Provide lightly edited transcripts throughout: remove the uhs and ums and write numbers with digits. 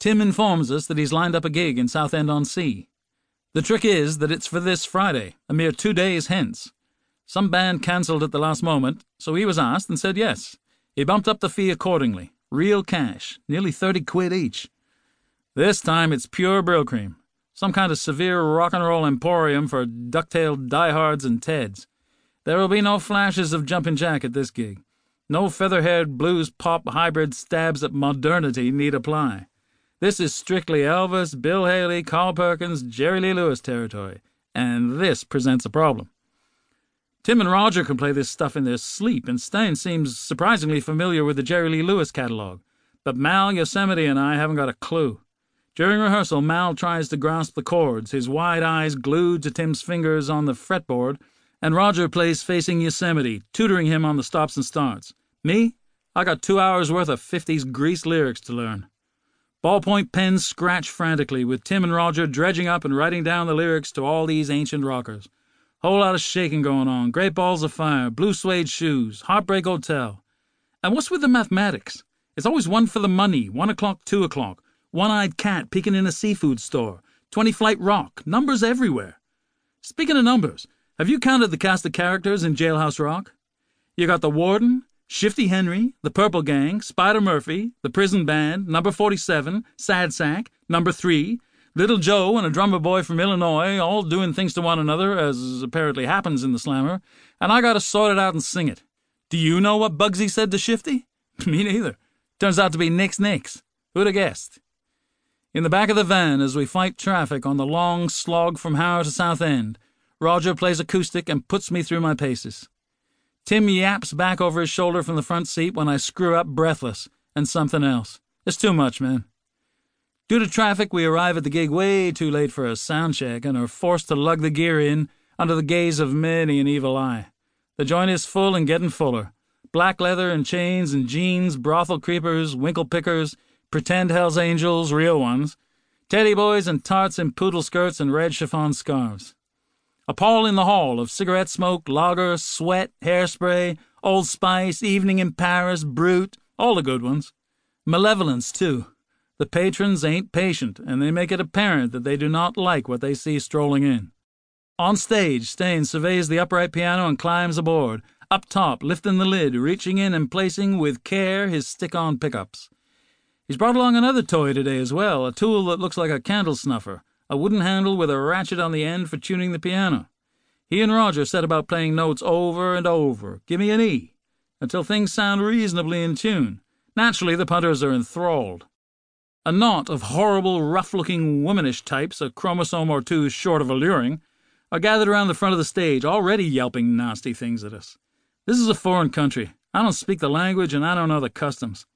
Tim informs us that he's lined up a gig in Southend-on-Sea. The trick is that it's for this Friday, a mere 2 days hence. Some band cancelled at the last moment, so he was asked and said yes. He bumped up the fee accordingly. Real cash, nearly 30 quid each. This time it's pure brill cream. Some kind of severe rock and roll emporium for duck-tailed diehards and Teds. There will be no flashes of Jumpin' Jack at this gig. No feather-haired blues-pop hybrid stabs at modernity need apply. This is strictly Elvis, Bill Haley, Carl Perkins, Jerry Lee Lewis territory, and this presents a problem. Tim and Roger can play this stuff in their sleep, and Stein seems surprisingly familiar with the Jerry Lee Lewis catalog. But Mal, Yosemite, and I haven't got a clue. During rehearsal, Mal tries to grasp the chords, his wide eyes glued to Tim's fingers on the fretboard, and Roger plays Facing Yosemite, tutoring him on the stops and starts. Me? I got 2 hours worth of 50s grease lyrics to learn. Ballpoint pens scratch frantically, with Tim and Roger dredging up and writing down the lyrics to all these ancient rockers. Whole lot of shaking going on, great balls of fire, blue suede shoes, Heartbreak Hotel. And what's with the mathematics? It's always one for the money, 1 o'clock, 2 o'clock, one-eyed cat peeking in a seafood store, 20-flight rock, numbers everywhere. Speaking of numbers, have you counted the cast of characters in Jailhouse Rock? You got the Warden, Shifty Henry, the Purple Gang, Spider Murphy, the Prison Band, Number 47, Sad Sack, Number 3, Little Joe and a drummer boy from Illinois, all doing things to one another, as apparently happens in the slammer, and I gotta sort it out and sing it. Do you know what Bugsy said to Shifty? Me neither. Turns out to be Nix Nix. Who'd have guessed? In the back of the van, as we fight traffic on the long slog from Harrow to Southend, Roger plays acoustic and puts me through my paces. Tim yaps back over his shoulder from the front seat when I screw up breathless, and something else. It's too much, man. Due to traffic, we arrive at the gig way too late for a sound check and are forced to lug the gear in under the gaze of many an evil eye. The joint is full and getting fuller. Black leather and chains and jeans, brothel creepers, winkle pickers, pretend Hell's Angels, real ones, teddy boys and tarts in poodle skirts and red chiffon scarves. A pall in the hall of cigarette smoke, lager, sweat, hairspray, Old Spice, Evening in Paris, Brut, all the good ones. Malevolence, too. The patrons ain't patient, and they make it apparent that they do not like what they see strolling in. On stage, Stein surveys the upright piano and climbs aboard, up top, lifting the lid, reaching in and placing with care his stick-on pickups. He's brought along another toy today as well, a tool that looks like a candle snuffer, a wooden handle with a ratchet on the end for tuning the piano. He and Roger set about playing notes over and over, give me an E, until things sound reasonably in tune. Naturally, the punters are enthralled. A knot of horrible, rough-looking, womanish types, a chromosome or two short of alluring, are gathered around the front of the stage, already yelping nasty things at us. This is a foreign country. I don't speak the language, and I don't know the customs.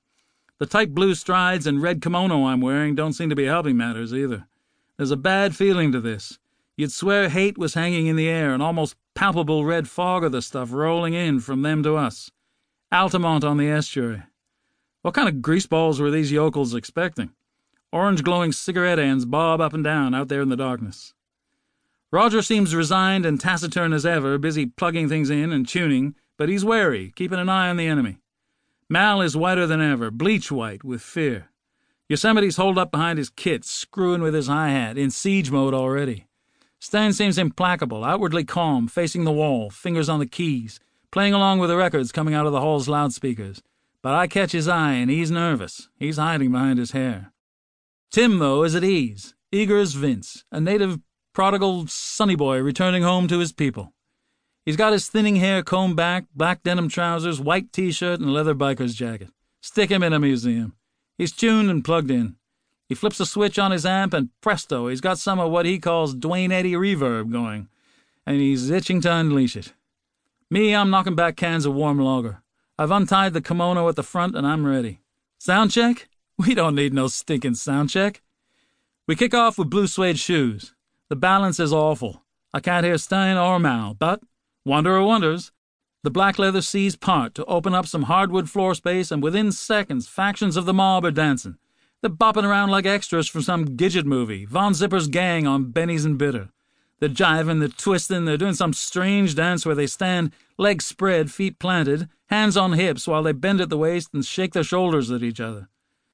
The tight blue strides and red kimono I'm wearing don't seem to be helping matters, either. There's a bad feeling to this. You'd swear hate was hanging in the air, an almost palpable red fog of the stuff rolling in from them to us. Altamont on the estuary. What kind of greaseballs were these yokels expecting? Orange-glowing cigarette ends bob up and down out there in the darkness. Roger seems resigned and taciturn as ever, busy plugging things in and tuning, but he's wary, keeping an eye on the enemy. Mal is whiter than ever, bleach-white, with fear. Yosemite's holed up behind his kit, screwing with his hi-hat, in siege mode already. Stein seems implacable, outwardly calm, facing the wall, fingers on the keys, playing along with the records coming out of the hall's loudspeakers. But I catch his eye, and he's nervous. He's hiding behind his hair. Tim, though, is at ease, eager as Vince, a native prodigal sunny boy returning home to his people. He's got his thinning hair combed back, black denim trousers, white T-shirt, and leather biker's jacket. Stick him in a museum. He's tuned and plugged in. He flips a switch on his amp, and presto, he's got some of what he calls Duane Eddy reverb going, and he's itching to unleash it. Me, I'm knocking back cans of warm lager. I've untied the kimono at the front, and I'm ready. Sound check? We don't need no stinking sound check. We kick off with blue suede shoes. The balance is awful. I can't hear Stein or Mal, but, wonder of wonders, the black leather sees part to open up some hardwood floor space, and within seconds, factions of the mob are dancing. They're bopping around like extras from some Gidget movie, Von Zipper's gang on Benny's and Bitter. They're jiving, they're twisting, they're doing some strange dance where they stand, legs spread, feet planted, hands on hips, while they bend at the waist and shake their shoulders at each other.